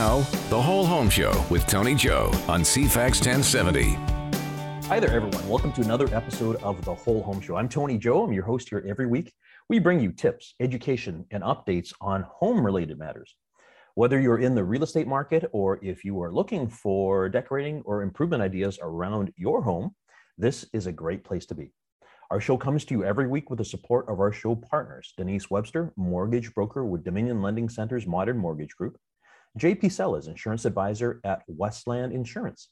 now, The Whole Home Show with Tony Joe on CFAX 1070. Hi there, everyone. Welcome to another episode of The Whole Home Show. I'm Tony Joe. I'm your host here every week. We bring you tips, education, and updates on home-related matters. Whether you're in the real estate market or if you are looking for decorating or improvement ideas around your home, this is a great place to be. Our show comes to you every week with the support of our show partners, Denise Webster, mortgage broker with Dominion Lending Center's Modern Mortgage Group, J.P. Sellers, insurance advisor at Westland Insurance,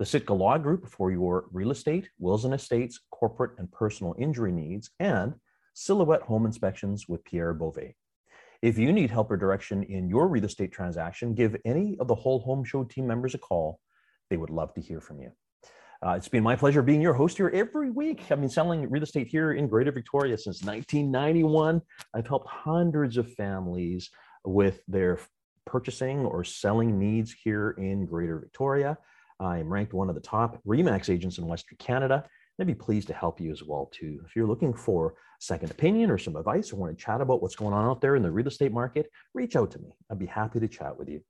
the Sitka Law Group for your real estate, wills and estates, corporate and personal injury needs, and Silhouette Home Inspections with Pierre Beauvais. If you need help or direction in your real estate transaction, give any of the Whole Home Show team members a call. They would love to hear from you. It's been my pleasure being your host here every week. I've been selling real estate here in Greater Victoria since 1991. I've helped hundreds of families with their purchasing or selling needs here in Greater Victoria. I am ranked one of the top REMAX agents in Western Canada. I'd be pleased to help you as well, too. If you're looking for a second opinion or some advice or want to chat about what's going on out there in the real estate market, reach out to me. I'd be happy to chat with you.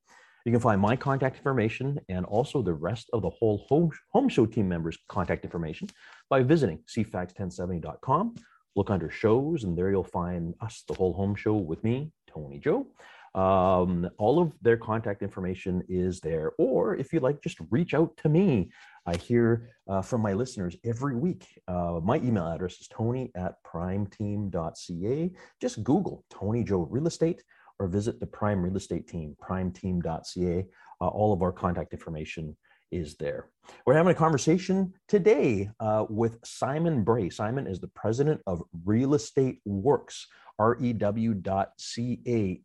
You can find my contact information and also the rest of the Whole Home Show team members' contact information by visiting cfax1070.com. Look under shows, and there you'll find us, the Whole Home Show, with me, Tony Joe. All of their contact information is there, or if you'd like, just reach out to me. I hear from my listeners every week. My email address is tony@primeteam.ca. Just Google Tony Joe Real Estate or visit the Prime Real Estate Team, primeteam.ca. All of our contact information is there. We're having a conversation today with Simon Bray. Simon is the president of Real Estate Works, rew.ca.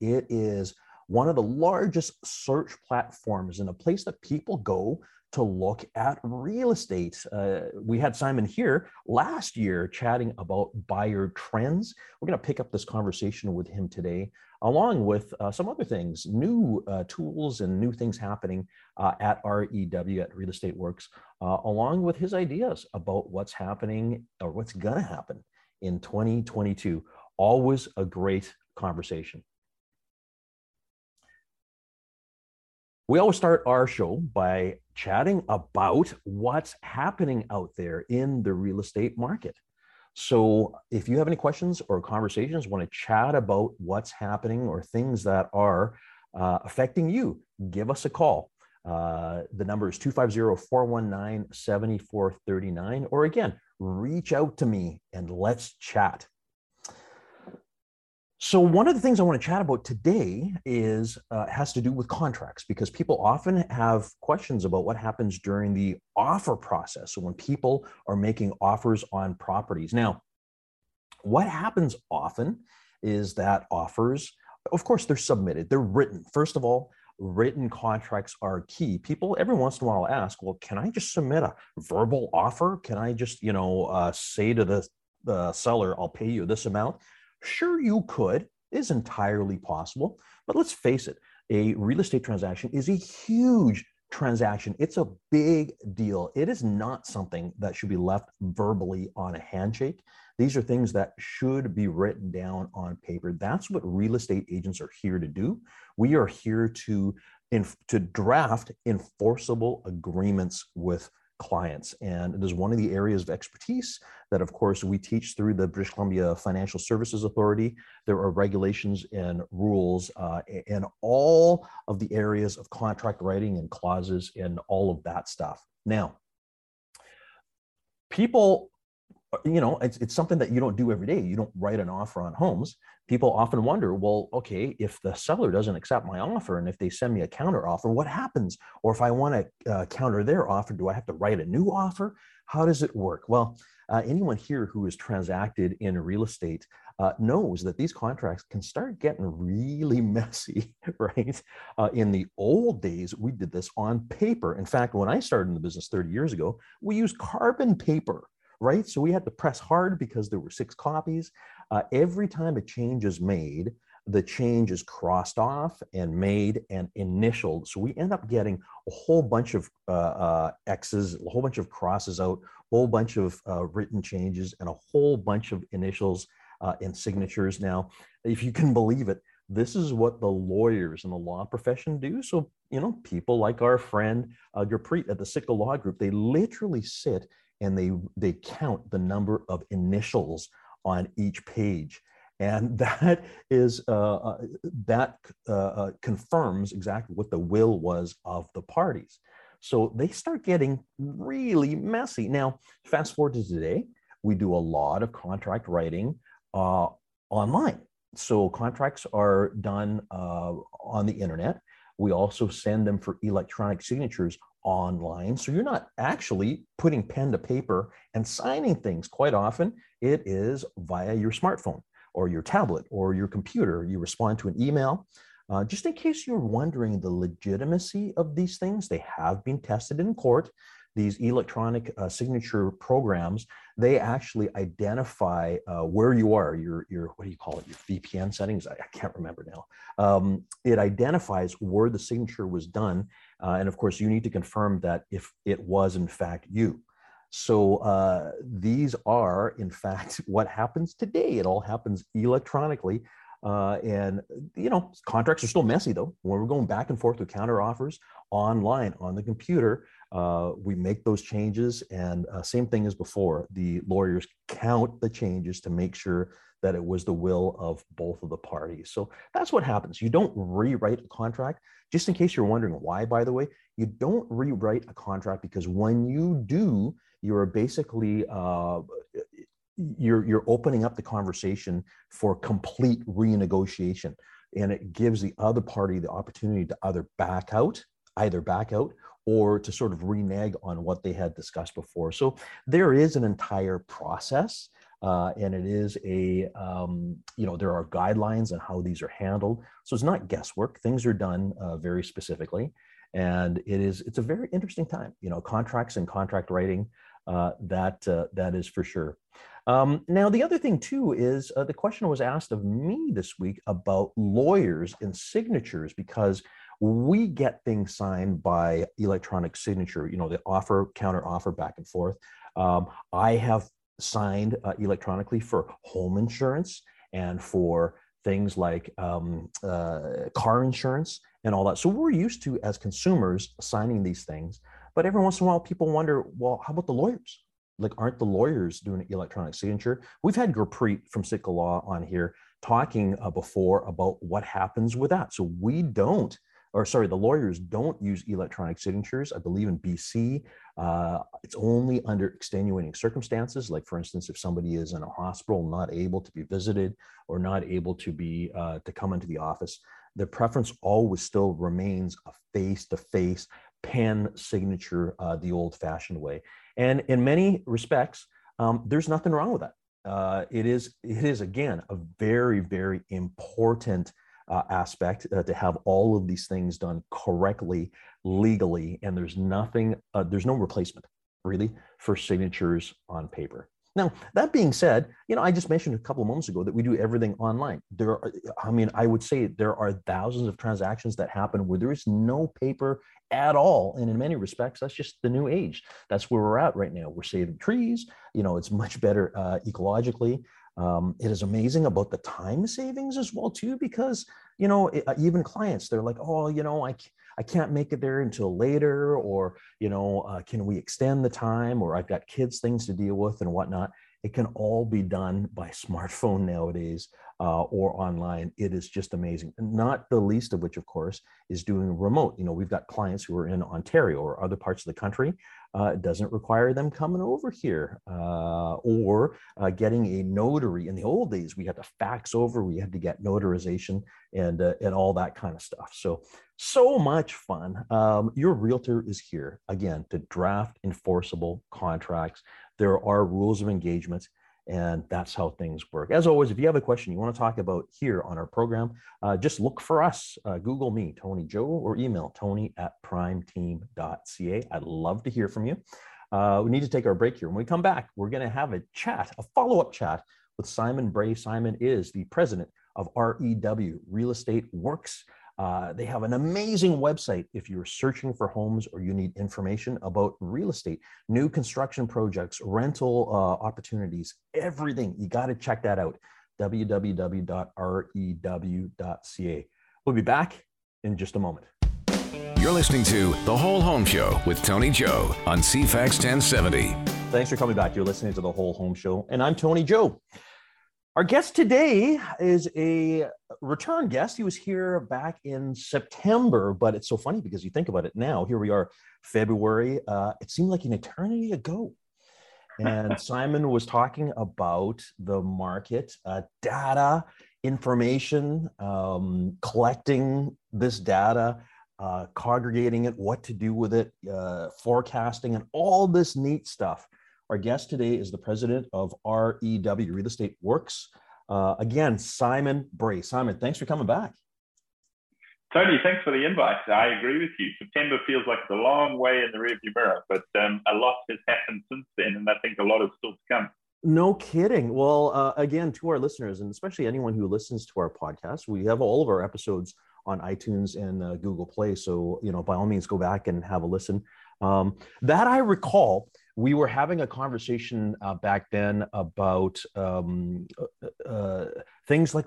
It is one of the largest search platforms and a place that people go to look at real estate. We had Simon here last year chatting about buyer trends. We're going to pick up this conversation with him today, along with some other things, new tools and new things happening at REW, at Real Estate Works, along with his ideas about what's happening or what's going to happen in 2022. Always a great conversation. We always start our show by chatting about what's happening out there in the real estate market. So if you have any questions or conversations, want to chat about what's happening or things that are affecting you, give us a call. The number is 250-419-7439. Or again, reach out to me and let's chat. So one of the things I want to chat about today is has to do with contracts, because people often have questions about what happens during the offer process. So when people are making offers on properties. Now, what happens often is that offers, of course, they're submitted, they're written. First of all, written contracts are key. People every once in a while ask, well, can I just submit a verbal offer? Can I just, say to the seller, I'll pay you this amount? Sure, you could. It is entirely possible. But let's face it, a real estate transaction is a huge transaction. It's a big deal. It is not something that should be left verbally on a handshake. These are things that should be written down on paper. That's what real estate agents are here to do. We are here to draft enforceable agreements with clients. And it is one of the areas of expertise that, of course, we teach through the British Columbia Financial Services Authority. There are regulations and rules in all of the areas of contract writing and clauses and all of that stuff. Now, people, it's something that you don't do every day. You don't write an offer on homes. People often wonder, well, okay, if the seller doesn't accept my offer and if they send me a counter offer, what happens? Or if I want to counter their offer, do I have to write a new offer? How does it work? Well, anyone here who has transacted in real estate knows that these contracts can start getting really messy, right? In the old days, we did this on paper. In fact, when I started in the business 30 years ago, we used carbon paper. Right? So we had to press hard because there were 6 copies. Every time a change is made, the change is crossed off and made and initialed. So we end up getting a whole bunch of X's, a whole bunch of crosses out, a whole bunch of written changes, and a whole bunch of initials and signatures. Now, if you can believe it, This is what the lawyers in the law profession do. So, you know, people like our friend Gurpreet at the Sickle Law Group, they literally sit and they count the number of initials on each page. And that is confirms exactly what the will was of the parties. So they start getting really messy. Now, fast forward to today, we do a lot of contract writing online. So contracts are done on the internet. We also send them for electronic signatures online. So you're not actually putting pen to paper and signing things. Quite often, it is via your smartphone or your tablet or your computer. You respond to an email. Just in case you're wondering the legitimacy of these things, they have been tested in court. These electronic signature programs, they actually identify where you are, your what do you call it, your VPN settings? I can't remember now. It identifies where the signature was done. And of course, you need to confirm that if it was in fact you. So these are in fact what happens today. It all happens electronically. And, you know, contracts are still messy though. When we're going back and forth with counter offers online on the computer, we make those changes, and same thing as before, the lawyers count the changes to make sure that it was the will of both of the parties. So that's what happens. You don't rewrite a contract. Just in case you're wondering why, by the way, you don't rewrite a contract, because when you do, you're basically, you're opening up the conversation for complete renegotiation, and it gives the other party the opportunity to either back out or to sort of renege on what they had discussed before. So there is an entire process, and it is a you know, there are guidelines on how these are handled. So it's not guesswork. Things are done very specifically, and it's a very interesting time. You know, contracts and contract writing. That is for sure. Now, the other thing too is the question was asked of me this week about lawyers and signatures, because we get things signed by electronic signature, you know, the offer, counter offer, back and forth. I have signed electronically for home insurance and for things like car insurance and all that. So we're used to, as consumers, signing these things. But every once in a while, people wonder, well, how about the lawyers? Like, aren't the lawyers doing an electronic signature? We've had Gurpreet from Sitka Law on here talking before about what happens with that. So we don't, or sorry, the lawyers don't use electronic signatures. I believe in BC, it's only under extenuating circumstances. Like, for instance, if somebody is in a hospital, not able to be visited or not able to be to come into the office, the preference always still remains a face-to-face pen signature, the old-fashioned way. And in many respects, there's nothing wrong with that. It is again, a very, very important aspect to have all of these things done correctly, legally, and there's nothing, there's no replacement, really, for signatures on paper. Now, that being said, you know, I just mentioned a couple of moments ago that we do everything online. I would say there are thousands of transactions that happen where there is no paper at all. And in many respects, that's just the new age. That's where we're at right now. We're saving trees. You know, it's much better ecologically. It is amazing about the time savings as well, too, because, you know, even clients, they're like, oh, you know, I can't make it there until later, or, you know, can we extend the time, or I've got kids things to deal with and whatnot. It can all be done by smartphone nowadays or online. It is just amazing. Not the least of which, of course, is doing remote. You know, we've got clients who are in Ontario or other parts of the country. It doesn't require them coming over here or getting a notary. In the old days, we had to fax over. We had to get notarization and all that kind of stuff. So much fun. Your realtor is here, again, to draft enforceable contracts. There are rules of engagement, and that's how things work. As always, if you have a question you want to talk about here on our program, just look for us. Google me, Tony Joe, or email tony@primeteam.ca. I'd love to hear from you. We need to take our break here. When we come back, we're going to have a chat, a follow-up chat with Simon Bray. Simon is the president of REW, Real Estate Works. They have an amazing website if you're searching for homes or you need information about real estate, new construction projects, rental opportunities, everything. You got to check that out. www.rew.ca. We'll be back in just a moment. You're listening to The Whole Home Show with Tony Joe on CFAX 1070. Thanks for coming back. You're listening to The Whole Home Show, and I'm Tony Joe. Our guest today is a return guest. He was here back in September, but it's so funny because you think about it now. Here we are, February. It seemed like an eternity ago. And Simon was talking about the market, data, information, collecting this data, congregating it, what to do with it, forecasting, and all this neat stuff. Our guest today is the president of REW, Real Estate Works. Again, Simon Bray. Simon, thanks for coming back. Tony, thanks for the invite. I agree with you. September feels like it's a long way in the rearview mirror, but a lot has happened since then, and I think a lot is still to come. No kidding. Well, again, to our listeners, and especially anyone who listens to our podcast, we have all of our episodes on iTunes and Google Play, so by all means, go back and have a listen. That I recall, we were having a conversation back then about things like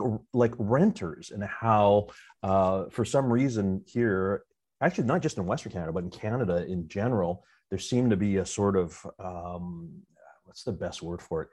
renters and how for some reason here, actually not just in Western Canada, but in Canada in general, there seemed to be a sort of, what's the best word for it?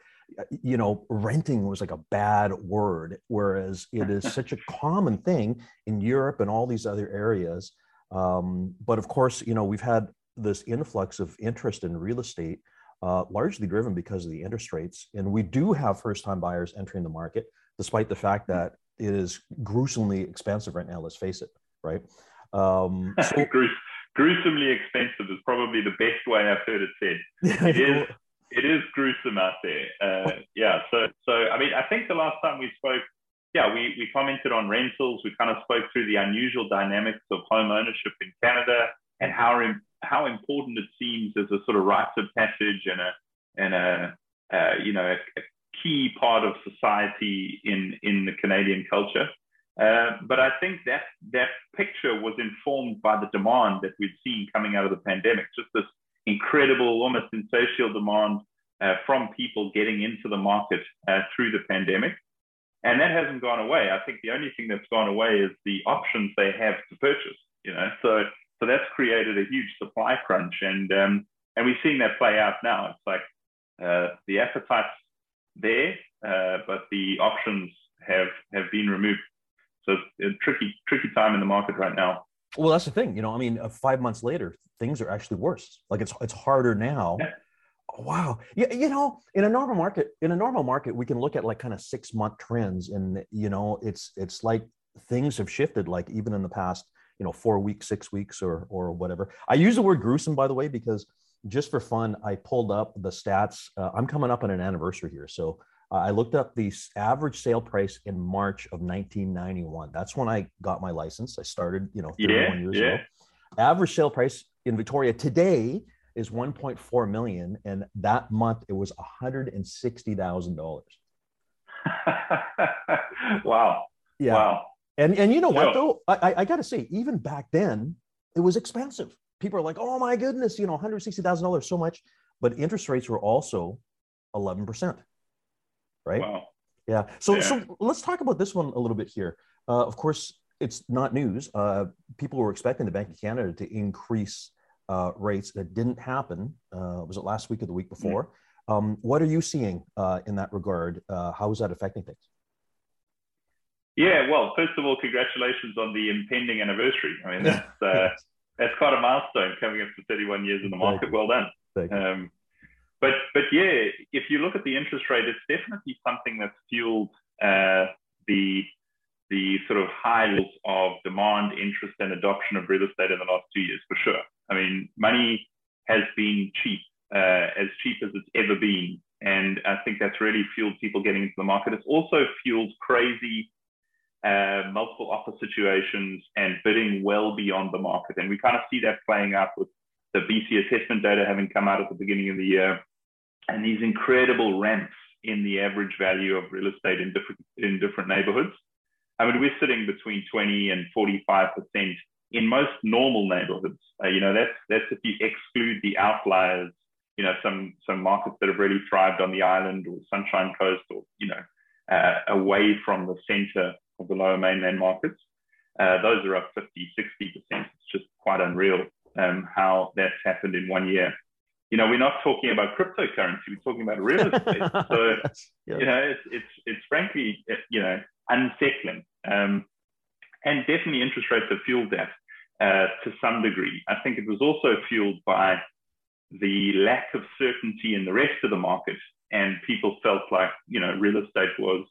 Renting was like a bad word, whereas it is such a common thing in Europe and all these other areas. But of course, we've had this influx of interest in real estate, largely driven because of the interest rates. And we do have first-time buyers entering the market, despite the fact that it is gruesomely expensive right now, let's face it, right? So, gruesomely expensive is probably the best way I've heard it said. It is gruesome out there. Yeah, so I mean, I think the last time we spoke, we commented on rentals. We kind of spoke through the unusual dynamics of home ownership in Canada and how important it seems as a sort of rites of passage and a key part of society in the Canadian culture. But I think that picture was informed by the demand that we'd seen coming out of the pandemic, just this incredible, almost insatiable demand from people getting into the market through the pandemic. And that hasn't gone away. I think the only thing that's gone away is the options they have to purchase, So that's created a huge supply crunch, and we're seeing that play out now. It's like the appetite's there, but the options have been removed. So it's a tricky time in the market right now. Well, that's the thing, 5 months later, things are actually worse. Like it's harder now. Yeah. Wow. Yeah, in a normal market, we can look at like kind of 6 month trends, and it's like things have shifted. Like even in the past, 4 weeks, 6 weeks or whatever. I use the word gruesome, by the way, because just for fun, I pulled up the stats. I'm coming up on an anniversary here. So I looked up the average sale price in March of 1991. That's when I got my license. I started, 31 years ago. Average sale price in Victoria today is 1.4 million. And that month it was $160,000. Wow. Yeah. Wow. And you know what though, I got to say, even back then it was expensive. People are like, oh my goodness, $160,000, so much, but interest rates were also 11%, right? Wow. Yeah. So let's talk about this one a little bit here. Of course, it's not news. People were expecting the Bank of Canada to increase rates. That didn't happen. Was it last week or the week before? Mm-hmm. What are you seeing in that regard? How is that affecting things? Yeah, well, first of all, congratulations on the impending anniversary. I mean, that's quite a milestone coming up to 31 years in the market. Well done. But yeah, if you look at the interest rate, it's definitely something that's fueled the sort of high levels of demand, interest, and adoption of real estate in the last 2 years, for sure. I mean, money has been cheap, as cheap as it's ever been. And I think that's really fueled people getting into the market. It's also fueled crazy multiple offer situations and bidding well beyond the market. And we kind of see that playing out with the BC assessment data having come out at the beginning of the year, and these incredible ramps in the average value of real estate in different neighborhoods. I mean, we're sitting between 20 and 45% in most normal neighborhoods. That's if you exclude the outliers, some markets that have really thrived on the island or Sunshine Coast or, away from the center of the lower mainland markets. Those are up 50, 60%. It's just quite unreal how that's happened in 1 year. You know, we're not talking about cryptocurrency, we're talking about real estate. So, yeah. You know, it's frankly, you know, unsettling. And definitely interest rates have fueled that to some degree. I think it was also fueled by the lack of certainty in the rest of the market. And people felt like, you know, real estate was,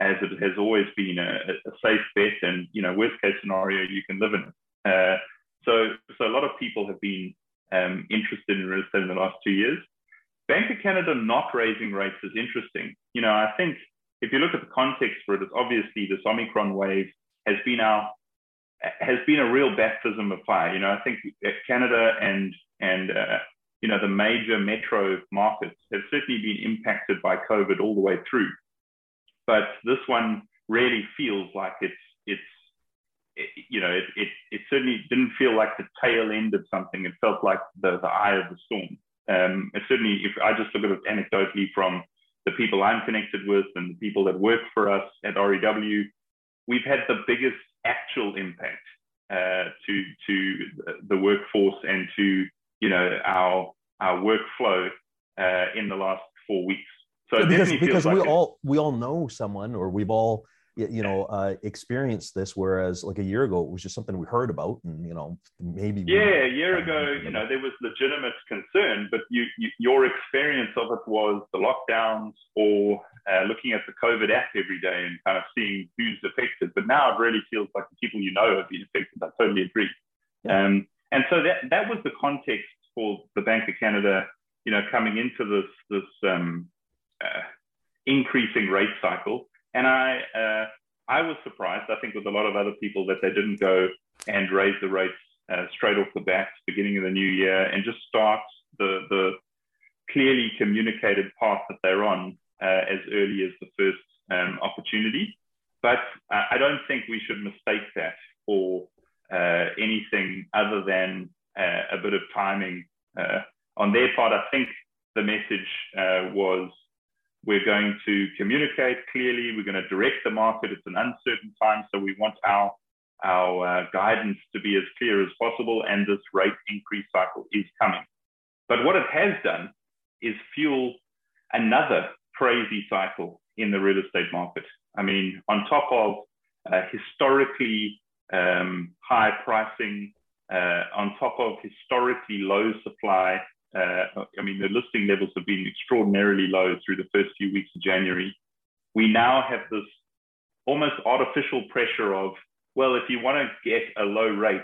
as it has always been, a safe bet. And, you know, worst case scenario, you can live in it. So a lot of people have been interested in real estate in the last 2 years. Bank of Canada not raising rates is interesting. You know, I think if you look at the context for it, it's obviously this Omicron wave has been a real baptism of fire. You know, I think Canada and you know, the major metro markets have certainly been impacted by COVID all the way through, but this one really feels like it certainly didn't feel like the tail end of something. It felt like the eye of the storm. It certainly, if I just look at it anecdotally from the people I'm connected with and the people that work for us at REW, we've had the biggest actual impact to the workforce and to, you know, our workflow in the last 4 weeks. So it definitely feels like we all know someone, or we've all, you know, experienced this, whereas like a year ago, it was just something we heard about, and, you know, maybe. Yeah, a year ago, you know, there was legitimate concern, but your experience of it was the lockdowns or looking at the COVID app every day and kind of seeing who's affected. But now it really feels like the people you know have been affected. I totally agree. Yeah. And so that was the context for the Bank of Canada, you know, coming into this increasing rate cycle. And I was surprised, I think, with a lot of other people, that they didn't go and raise the rates straight off the bat, beginning of the new year, and just start the clearly communicated path that they're on as early as the first opportunity. But I don't think we should mistake that for anything other than a bit of timing on their part. I think the message was, we're going to communicate clearly, we're going to direct the market. It's an uncertain time, so we want our guidance to be as clear as possible, and this rate increase cycle is coming. But what it has done is fuel another crazy cycle in the real estate market. I mean, on top of historically high pricing, on top of historically low supply. I mean, the listing levels have been extraordinarily low through the first few weeks of January. We now have this almost artificial pressure of, well, if you want to get a low rate,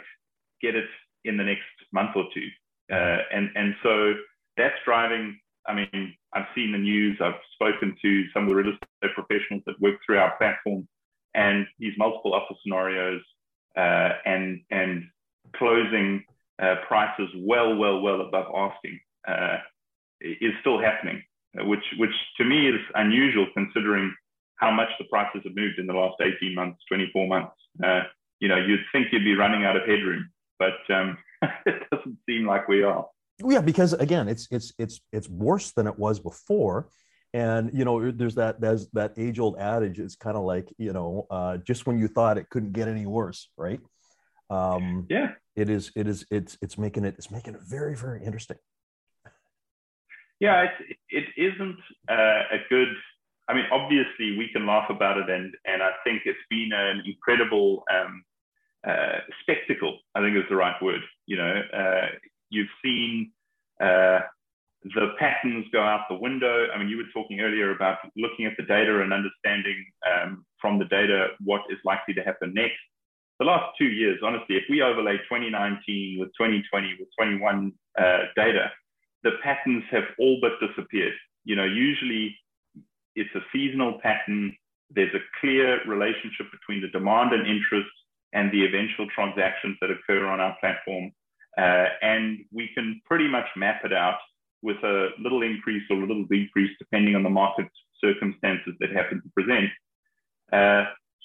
get it in the next month or two. And so that's driving, I mean, I've seen the news, I've spoken to some of the real estate professionals that work through our platform, and these multiple offer scenarios and closing prices well above asking is still happening, which to me is unusual considering how much the prices have moved in the last 18 months, 24 months. You know, you'd think you'd be running out of headroom, but it doesn't seem like we are. Yeah, because again, it's worse than it was before. And, you know, there's that age-old adage. It's kind of like, you know, just when you thought it couldn't get any worse, right? Yeah. It's making it very, very interesting. Yeah, it isn't a good. I mean, obviously we can laugh about it, and I think it's been an incredible spectacle, I think is the right word. You know, you've seen the patterns go out the window. I mean, you were talking earlier about looking at the data and understanding from the data what is likely to happen next. The last 2 years, honestly, if we overlay 2019 with 2020 with 21 data, the patterns have all but disappeared. You know, usually it's a seasonal pattern. There's a clear relationship between the demand and interest and the eventual transactions that occur on our platform. And we can pretty much map it out with a little increase or a little decrease, depending on the market circumstances that happen to present.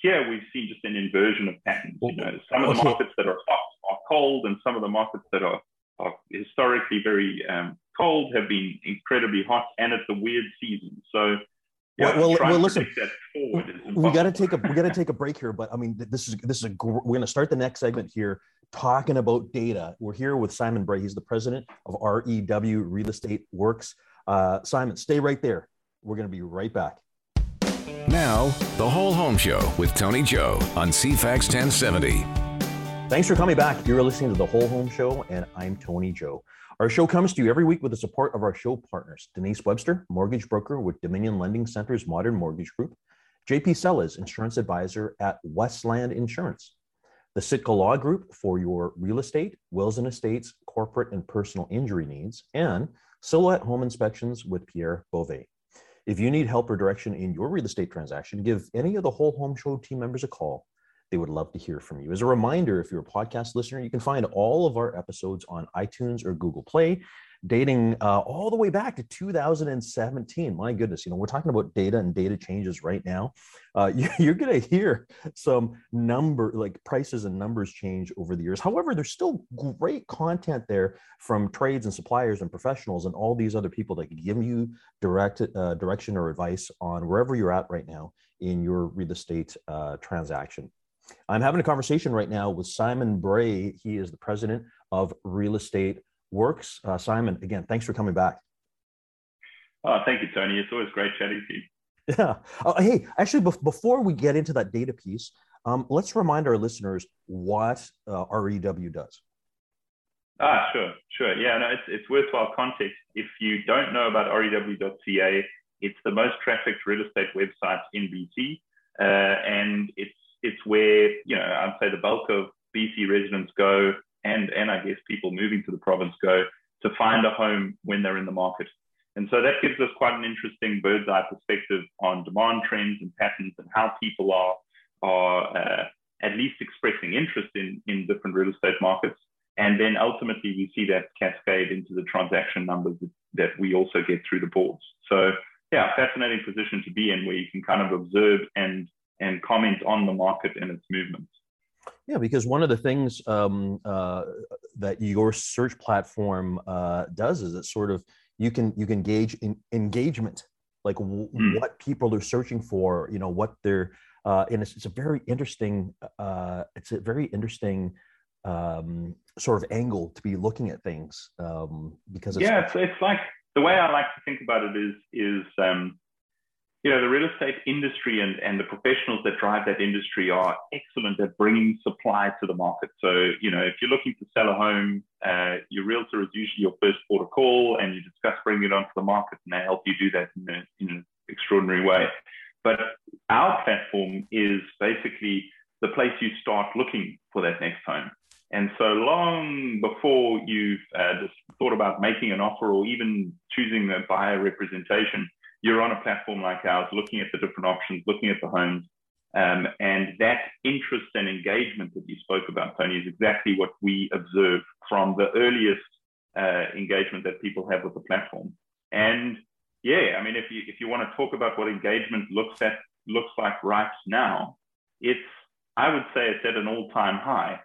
Here we've seen just an inversion of patterns. You know, some of the markets that are hot are cold, and some of the markets that are historically very cold have been incredibly hot, and it's a weird season. So Well, listen, we got to take a break here, but I mean, we're going to start the next segment here talking about data. We're here with Simon Bray. He's the president of REW, Real Estate Works. Simon, stay right there. We're going to be right back. Now, The Whole Home Show with Tony Joe on CFAX 1070. Thanks for coming back. You're listening to The Whole Home Show, and I'm Tony Joe. Our show comes to you every week with the support of our show partners, Denise Webster, mortgage broker with Dominion Lending Center's Modern Mortgage Group, J.P. Sellers, insurance advisor at Westland Insurance, the Sitka Law Group for your real estate, wills and estates, corporate and personal injury needs, and Silhouette Home Inspections with Pierre Beauvais. If you need help or direction in your real estate transaction, give any of the Whole Home Show team members a call. They would love to hear from you. As a reminder, if you're a podcast listener, you can find all of our episodes on iTunes or Google Play, dating all the way back to 2017. My goodness, you know, we're talking about data and data changes right now. You're going to hear some prices and numbers change over the years. However, there's still great content there from trades and suppliers and professionals and all these other people that can give you direction or advice on wherever you're at right now in your real estate transaction. I'm having a conversation right now with Simon Bray. He is the president of Real Estate Works. Simon, again, thanks for coming back. Thank you, Tony. It's always great chatting to you. Yeah. Hey, actually, before we get into that data piece, let's remind our listeners what REW does. Sure. Yeah, no, it's worthwhile context. If you don't know about REW.ca, it's the most trafficked real estate website in BC, and it's where, you know, I'd say the bulk of BC residents go, and I guess people moving to the province go to find a home when they're in the market. And so that gives us quite an interesting bird's eye perspective on demand trends and patterns and how people are at least expressing interest in different real estate markets. And then ultimately we see that cascade into the transaction numbers that we also get through the boards. So yeah, fascinating position to be in where you can kind of observe and comment on the market and its movements. Yeah, because one of the things that your search platform does is it sort of, you can gauge engagement, like what people are searching for, you know, what they're, and it's a very interesting sort of angle to be looking at things because it's like, the way I like to think about it is you know, the real estate industry and the professionals that drive that industry are excellent at bringing supply to the market. So, you know, if you're looking to sell a home, your realtor is usually your first port of call, and you discuss bringing it onto the market, and they help you do that in an extraordinary way. But our platform is basically the place you start looking for that next home. And so long before you've just thought about making an offer or even choosing a buyer representation, you're on a platform like ours, looking at the different options, looking at the homes, and that interest and engagement that you spoke about, Tony, is exactly what we observe from the earliest engagement that people have with the platform. And yeah, I mean, if you want to talk about what engagement looks like right now, I would say it's at an all-time high.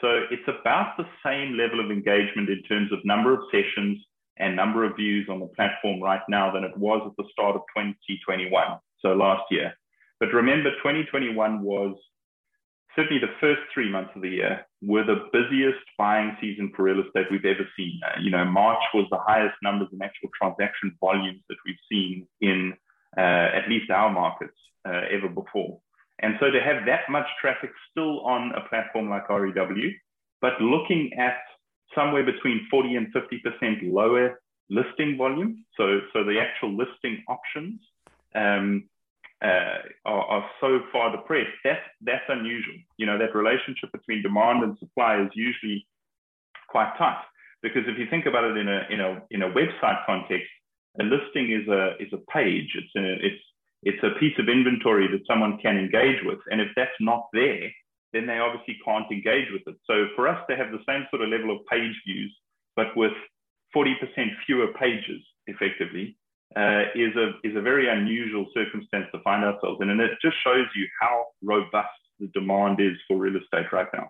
So it's about the same level of engagement in terms of number of sessions and number of views on the platform right now than it was at the start of 2021, so last year. But remember, 2021 was certainly the first 3 months of the year were the busiest buying season for real estate we've ever seen. You know, March was the highest numbers in actual transaction volumes that we've seen in at least our markets ever before. And so to have that much traffic still on a platform like REW, but looking at somewhere between 40 and 50% lower listing volume. So the actual listing options are so far depressed. That's unusual. You know, that relationship between demand and supply is usually quite tight, because if you think about it in a website context, a listing is a page. It's a piece of inventory that someone can engage with, and if that's not there, then they obviously can't engage with it. So for us to have the same sort of level of page views, but with 40% fewer pages, effectively, is a very unusual circumstance to find ourselves in. And it just shows you how robust the demand is for real estate right now.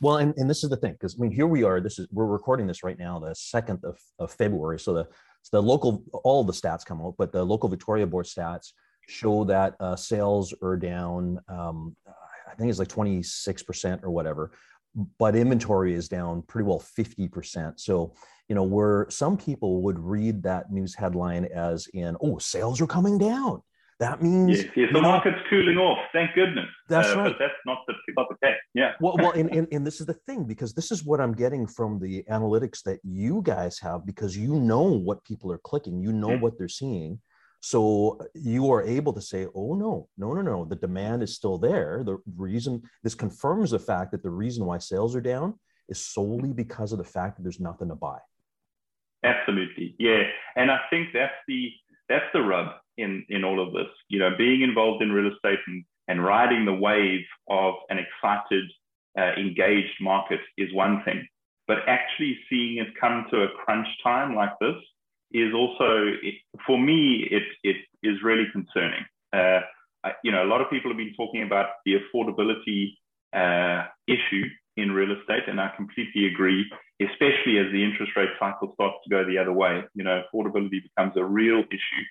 Well, and this is the thing, because I mean, here we are, we're recording this right now, the 2nd of February. So the local, all the stats come out, but the local Victoria Board stats show that sales are down, I think it's like 26% or whatever, but inventory is down pretty well 50%. So, you know, where some people would read that news headline as in, oh, sales are coming down. That means the market's cooling off. Thank goodness. That's right. But that's not the case. Yeah. Well, and this is the thing, because this is what I'm getting from the analytics that you guys have, because you know what people are clicking, you know what they're seeing. So you are able to say, oh, no, the demand is still there. The reason this confirms the fact that the reason why sales are down is solely because of the fact that there's nothing to buy. Absolutely. Yeah. And I think that's the rub in all of this, you know, being involved in real estate and riding the wave of an excited, engaged market is one thing, but actually seeing it come to a crunch time like this is also, for me, it is really concerning. You know, a lot of people have been talking about the affordability issue in real estate, and I completely agree, especially as the interest rate cycle starts to go the other way. You know, affordability becomes a real issue.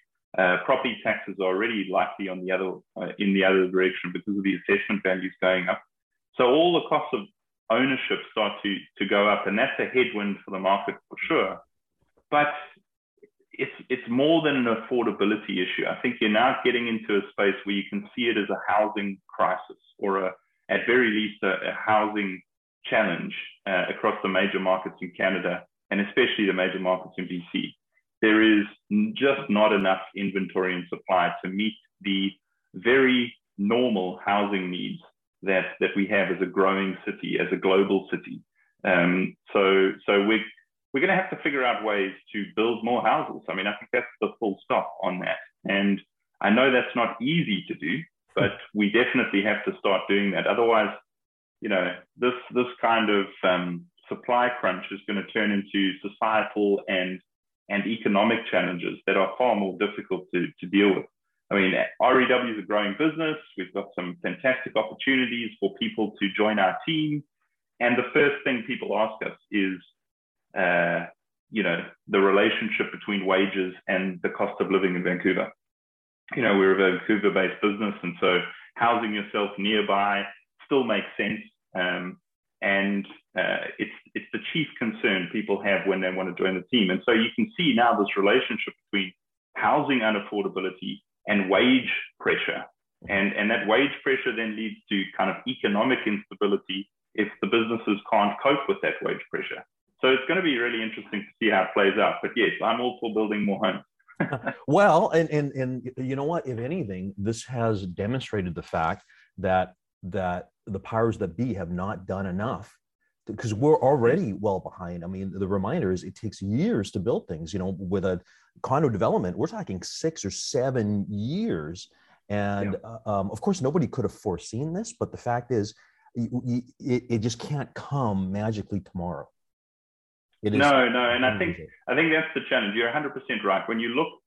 Property taxes are already likely on the other in the other direction because of the assessment values going up. So all the costs of ownership start to go up, and that's a headwind for the market for sure. But it's more than an affordability issue. I think you're now getting into a space where you can see it as a housing crisis, or at very least a housing challenge across the major markets in Canada, and especially the major markets in BC. There is just not enough inventory and supply to meet the very normal housing needs that we have as a growing city, as a global city. So we're going to have to figure out ways to build more houses. I mean, I think that's the full stop on that. And I know that's not easy to do, but we definitely have to start doing that. Otherwise, you know, this kind of supply crunch is going to turn into societal and economic challenges that are far more difficult to deal with. I mean, REW is a growing business. We've got some fantastic opportunities for people to join our team. And the first thing people ask us is, you know, the relationship between wages and the cost of living in Vancouver. You know, we're a Vancouver-based business, and so housing yourself nearby still makes sense. It's the chief concern people have when they want to join the team. And so you can see now this relationship between housing unaffordability and wage pressure. And that wage pressure then leads to kind of economic instability if the businesses can't cope with that wage pressure. So it's going to be really interesting to see how it plays out. But yes, I'm all for building more homes. Well, and you know what, if anything, this has demonstrated the fact that the powers that be have not done enough, because we're already well behind. I mean, the reminder is it takes years to build things. You know, with a condo development, we're talking 6 or 7 years. And of course, nobody could have foreseen this, but the fact is it just can't come magically tomorrow. No. And I think that's the challenge. You're 100% right. When you look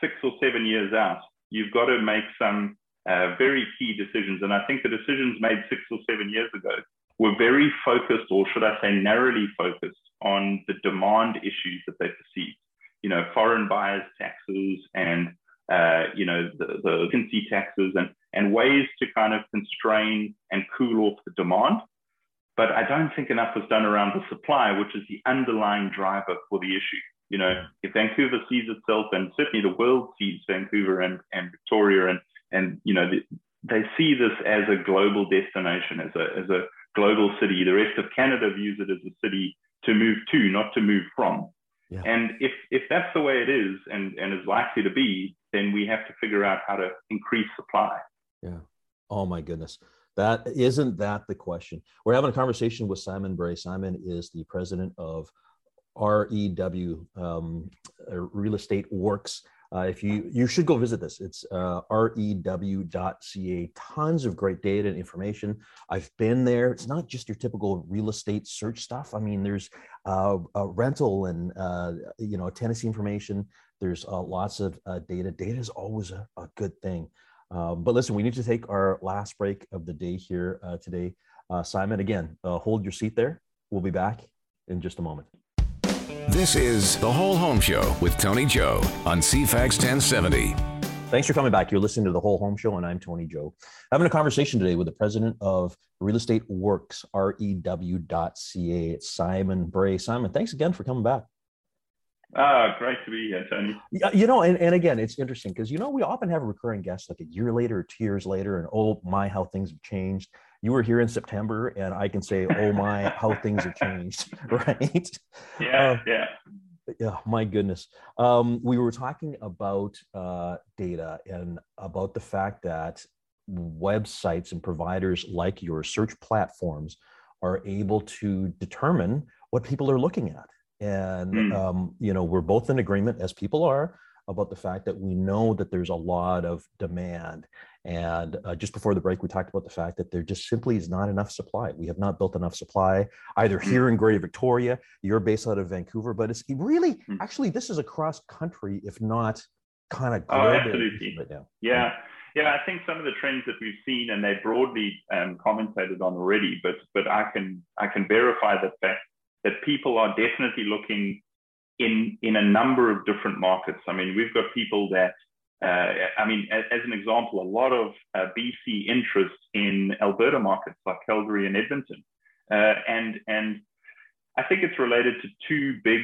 6 or 7 years out, you've got to make some very key decisions. And I think the decisions made 6 or 7 years ago were very focused, or should I say narrowly focused, on the demand issues that they perceived. You know, foreign buyers taxes and, you know, the vacancy taxes and ways to kind of constrain and cool off the demand. But I don't think enough was done around the supply, which is the underlying driver for the issue. You know, if Vancouver sees itself, and certainly the world sees Vancouver and Victoria and you know, they see this as a global destination, as a global city. The rest of Canada views it as a city to move to, not to move from. Yeah. And if that's the way it is and is likely to be, then we have to figure out how to increase supply. Yeah. Oh my goodness. That isn't that the question. We're having a conversation with Simon Bray. Simon is the president of REW, Real Estate Works. If you should go visit this, it's rew.ca. Tons of great data and information. I've been there. It's not just your typical real estate search stuff. I mean, there's rental and you know, tenancy information. There's lots of data. Data is always a good thing. But listen, we need to take our last break of the day here today. Simon, again, hold your seat there. We'll be back in just a moment. This is The Whole Home Show with Tony Joe on CFAX 1070. Thanks for coming back. You're listening to The Whole Home Show, and I'm Tony Joe. Having a conversation today with the president of Real Estate Works, REW.ca. It's Simon Bray. Simon, thanks again for coming back. Great to be here, Tony. You know, and again, it's interesting because, you know, we often have recurring guests like a year later or 2 years later, and oh my, how things have changed. You were here in September, and I can say, oh my, how things have changed, right? Yeah. Yeah, my goodness. We were talking about data and about the fact that websites and providers like your search platforms are able to determine what people are looking at. And, you know, we're both in agreement, as people are, about the fact that we know that there's a lot of demand. And just before the break, we talked about the fact that there just simply is not enough supply. We have not built enough supply either here in Greater Victoria. You're based out of Vancouver, but it's really, actually, this is across country, if not kind of global. Oh, absolutely. Right now. Yeah. Yeah, I think some of the trends that we've seen, and they broadly commentated on already, but I can verify the fact that people are definitely looking in a number of different markets. I mean, we've got people that, as an example, a lot of BC interest in Alberta markets like Calgary and Edmonton. And I think it's related to two big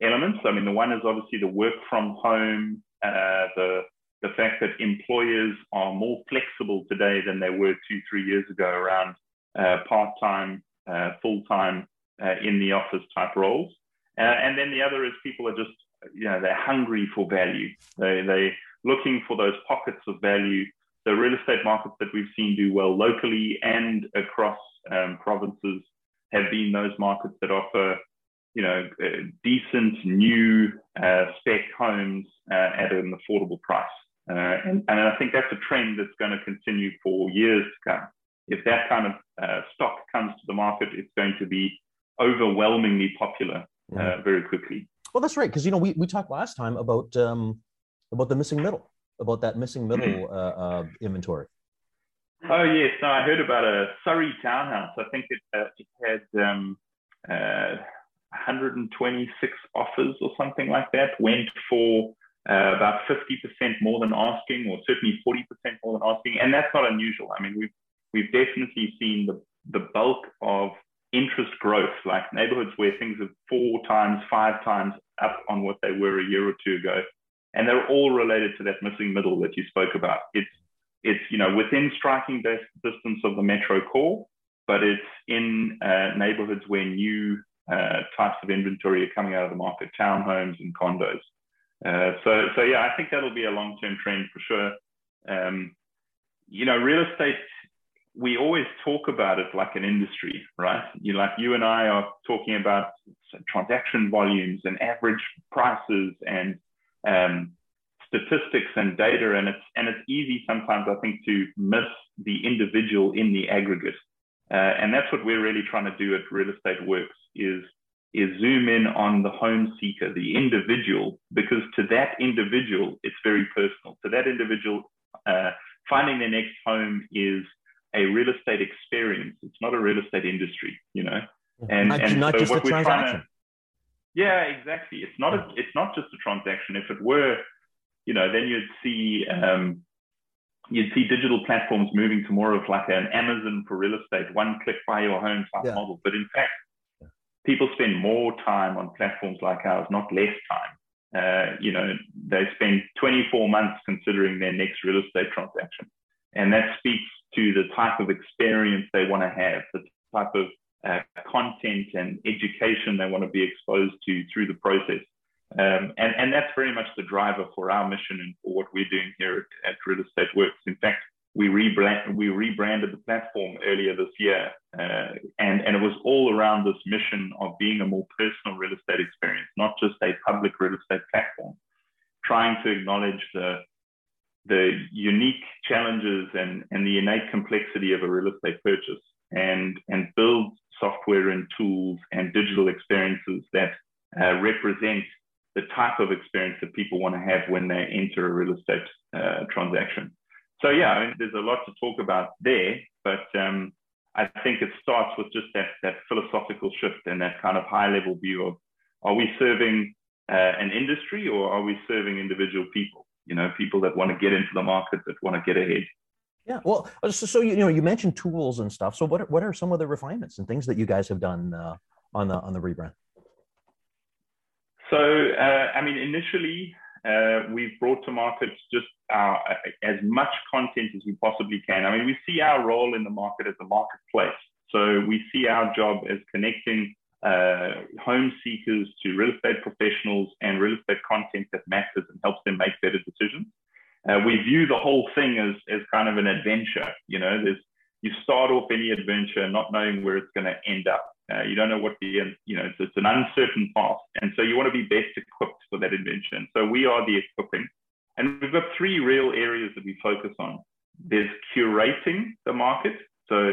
elements. I mean, the one is obviously the work from home, the fact that employers are more flexible today than they were 2-3 years ago around part-time, full-time, in the office type roles. And then the other is people are just, you know, they're hungry for value. They're looking for those pockets of value. The real estate markets that we've seen do well locally and across provinces have been those markets that offer, you know, decent new spec homes at an affordable price. And I think that's a trend that's going to continue for years to come. If that kind of stock comes to the market, it's going to be overwhelmingly popular very quickly. Well, that's right, because, you know, we talked last time about the missing middle, about that missing middle inventory. Oh yes, no, I heard about a Surrey townhouse. I think it had 126 offers or something like that. Went for about 50% more than asking, or certainly 40% more than asking, and that's not unusual. I mean, we've definitely seen the bulk of interest growth, like neighborhoods where things are 4 times, 5 times up on what they were a year or two ago. And they're all related to that missing middle that you spoke about. It's you know, within striking distance of the metro core, but it's in neighborhoods where new types of inventory are coming out of the market, townhomes and condos. So yeah, I think that'll be a long-term trend for sure. You know, real estate, we always talk about it like an industry, right? You and I are talking about transaction volumes and average prices and statistics and data, and it's easy sometimes, I think, to miss the individual in the aggregate, and that's what we're really trying to do at Real Estate Works is zoom in on the home seeker, the individual, because to that individual it's very personal. To that individual, finding their next home is a real estate experience. It's not a real estate industry, you know, and not so just what we're trying to, yeah, exactly. It's not just a transaction. If it were, you know, then you'd see digital platforms moving to more of like an Amazon for real estate, one click buy your home type model. But in fact, people spend more time on platforms like ours, not less time. You know, they spend 24 months considering their next real estate transaction. And that speaks to the type of experience they want to have, the type of content and education they want to be exposed to through the process. And that's very much the driver for our mission and for what we're doing here at Real Estate Works. In fact, we rebranded the platform earlier this year, and it was all around this mission of being a more personal real estate experience, not just a public real estate platform, trying to acknowledge the unique challenges and the innate complexity of a real estate purchase, and build software and tools and digital experiences that represent the type of experience that people want to have when they enter a real estate transaction. So yeah, I mean, there's a lot to talk about there, but I think it starts with just that philosophical shift and that kind of high level view of, are we serving an industry or are we serving individual people? you know, people that want to get into the market, that want to get ahead. Yeah, well, so you mentioned tools and stuff. So what are some of the refinements and things that you guys have done on the rebrand? So, initially, we've brought to market just as much content as we possibly can. I mean, we see our role in the market as a marketplace. So we see our job as connecting home seekers to real estate professionals and real estate content that matters and helps them make better decisions. We view the whole thing as kind of an adventure. You know, you start off any adventure not knowing where it's going to end up. You don't know what the end, it's an uncertain path. And so you want to be best equipped for that adventure. And so we are the equipping. And we've got three real areas that we focus on. There's curating the market. So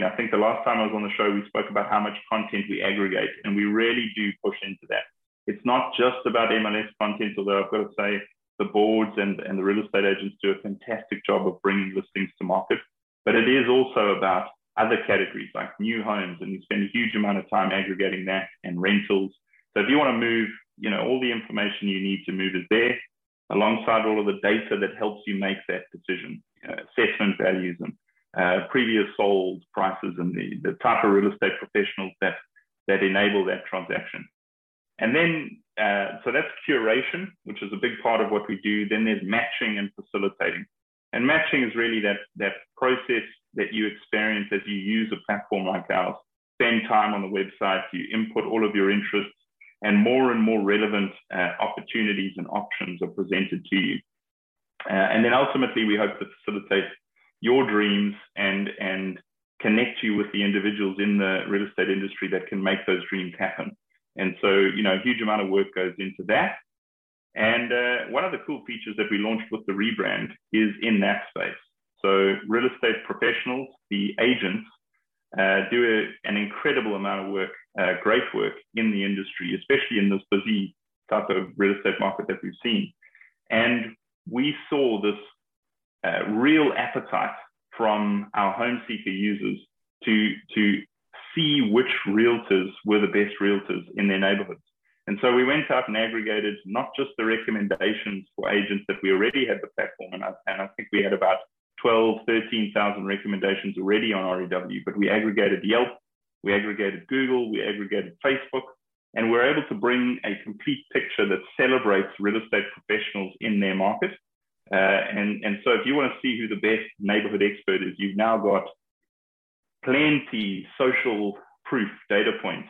I think the last time I was on the show, we spoke about how much content we aggregate, and we really do push into that. It's not just about MLS content, although I've got to say the boards and the real estate agents do a fantastic job of bringing listings to market, but it is also about other categories like new homes, and we spend a huge amount of time aggregating that, and rentals. So if you want to move, all the information you need to move is there, alongside all of the data that helps you make that decision, assessment values and previous sold prices and the type of real estate professionals that enable that transaction. And then, so that's curation, which is a big part of what we do. Then there's matching and facilitating. And matching is really that process that you experience as you use a platform like ours. Spend time on the website, you input all of your interests, and more relevant opportunities and options are presented to you. And then ultimately, we hope to facilitate your dreams and connect you with the individuals in the real estate industry that can make those dreams happen. And so, a huge amount of work goes into that. And one of the cool features that we launched with the rebrand is in that space. So real estate professionals, the agents, do an incredible amount of work, great work in the industry, especially in this busy type of real estate market that we've seen. And we saw this real appetite from our home seeker users to see which realtors were the best realtors in their neighborhoods. And so we went out and aggregated not just the recommendations for agents that we already had the platform, and I think we had about 13,000 recommendations already on REW, but we aggregated Yelp, we aggregated Google, we aggregated Facebook, and we're able to bring a complete picture that celebrates real estate professionals in their market. And so if you want to see who the best neighborhood expert is, you've now got plenty social proof data points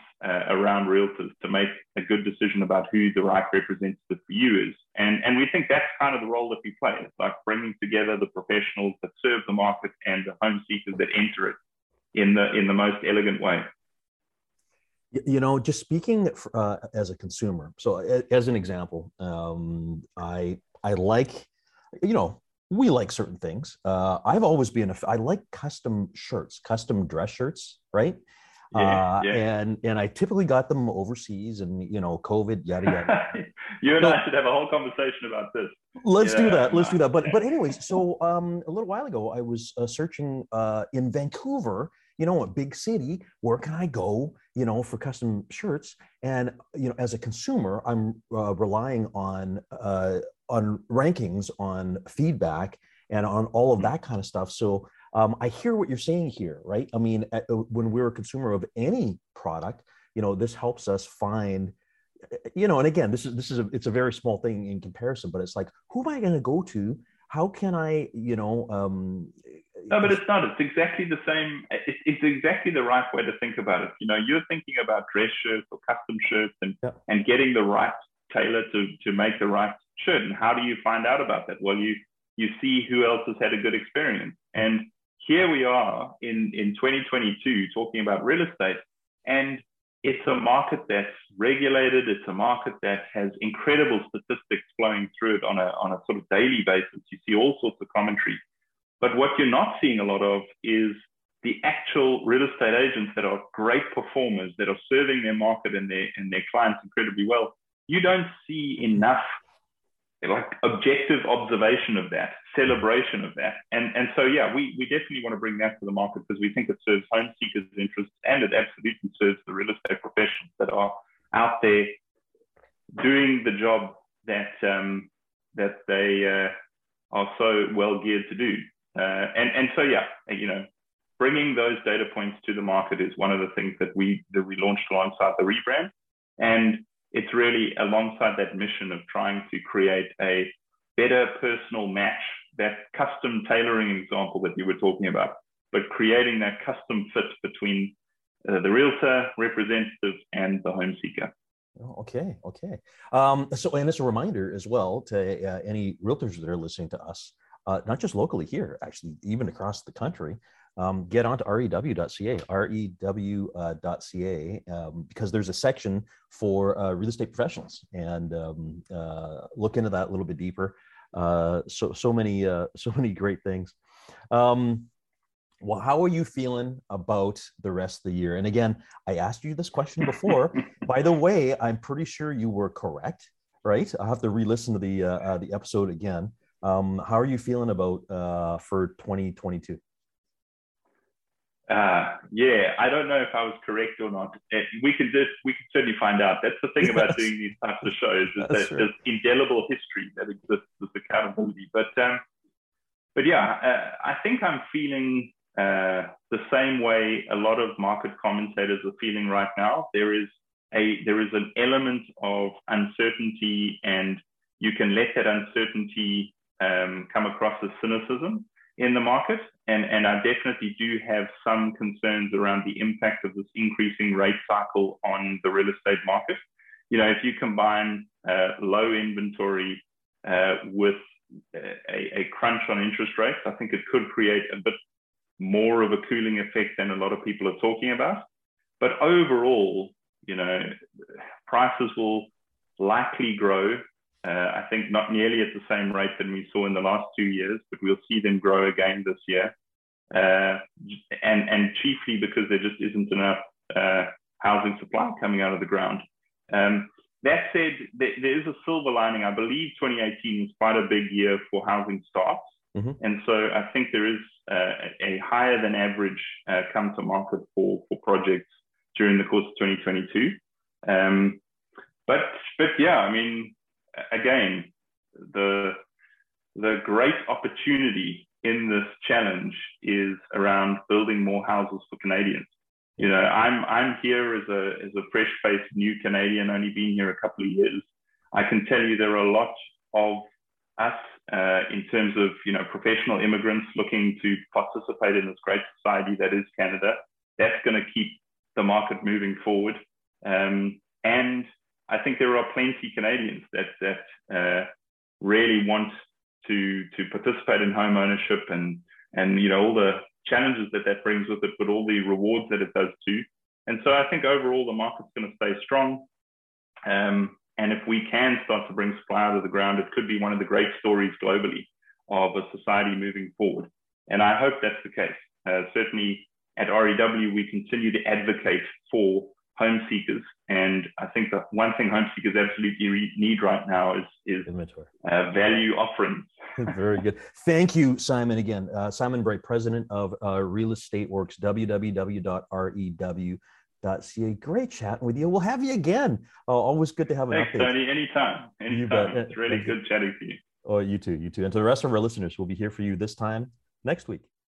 around realtors to make a good decision about who the right representative for you is. And we think that's kind of the role that we play. It's like bringing together the professionals that serve the market and the home seekers that enter it in the most elegant way. Just speaking as a consumer, so as an example, I like, we like certain things. I've always been I like custom shirts, custom dress shirts, right? Yeah, yeah. And I typically got them overseas, and COVID, yada yada. You and I should have a whole conversation about this. Let's do that. Let's do that. But anyways, so a little while ago, I was searching in Vancouver, a big city. Where can I go, for custom shirts? And as a consumer, I'm relying on rankings, on feedback, and on all of that kind of stuff. So. I hear what you're saying here, right? I mean, when we're a consumer of any product, this helps us find, and again, it's a very small thing in comparison, but it's like, who am I going to go to? How can I, No, but it's not. It's exactly the same. It's exactly the right way to think about it. You're thinking about dress shirts or custom shirts and getting the right tailor to make the right shirt. And how do you find out about that? Well, you see who else has had a good experience. And here we are in 2022 talking about real estate, and it's a market that's regulated. It's a market that has incredible statistics flowing through it on a sort of daily basis. You see all sorts of commentary. But what you're not seeing a lot of is the actual real estate agents that are great performers, that are serving their market and their clients incredibly well. You don't see enough objective observation of that, celebration of that. And so, we definitely want to bring that to the market because we think it serves home seekers' interests, and it absolutely serves the real estate professionals that are out there doing the job that that they are so well geared to do. And so, yeah, you know, bringing those data points to the market is one of the things that we launched alongside the rebrand. And it's really alongside that mission of trying to create a better personal match, that custom tailoring example that you were talking about, but creating that custom fit between the realtor, representative, and the home seeker. Okay, okay. So, and as a reminder as well to any realtors that are listening to us, not just locally here, actually, even across the country, get onto rew.ca, rew.ca, because there's a section for real estate professionals, and look into that a little bit deeper. So many great things. Well, how are you feeling about the rest of the year? And again, I asked you this question before. By the way, I'm pretty sure you were correct, right? I'll have to re-listen to the episode again. How are you feeling about for 2022? Yeah, I don't know if I was correct or not. We could certainly find out. That's the thing about doing these types of shows, is that there's indelible history that exists with accountability. But I think I'm feeling the same way a lot of market commentators are feeling right now. There is an element of uncertainty, and you can let that uncertainty come across as cynicism in the market. And I definitely do have some concerns around the impact of this increasing rate cycle on the real estate market. You know, if you combine low inventory with a crunch on interest rates, I think it could create a bit more of a cooling effect than a lot of people are talking about. But overall, you know, prices will likely grow. I think not nearly at the same rate than we saw in the last 2 years, but we'll see them grow again this year. And chiefly because there just isn't enough housing supply coming out of the ground. That said, there is a silver lining. I believe 2018 was quite a big year for housing starts. Mm-hmm. And so I think there is a higher than average come to market for projects during the course of 2022. But yeah, I mean, again, the great opportunity in this challenge is around building more houses for Canadians. You know, I'm here as a fresh-faced new Canadian, only been here a couple of years. I can tell you there are a lot of us in terms of, you know, professional immigrants looking to participate in this great society that is Canada. That's going to keep the market moving forward, and I think there are plenty of Canadians that really want to participate in home ownership and you know, all the challenges that brings with it, but all the rewards that it does too. And so I think overall the market's going to stay strong. And if we can start to bring supply out of the ground, it could be one of the great stories globally of a society moving forward. And I hope that's the case. Certainly at REW, we continue to advocate for home seekers, and I think that one thing home seekers absolutely need right now is inventory, value offerings. Very good. Thank you, Simon. Again, Simon Bray, president of Real Estate Works, www.rew.ca. Great chatting with you. We'll have you again. Always good to have an update. Thanks, Tony. Anytime. It's really good chatting to you. Oh, you too. And to the rest of our listeners, we'll be here for you this time next week.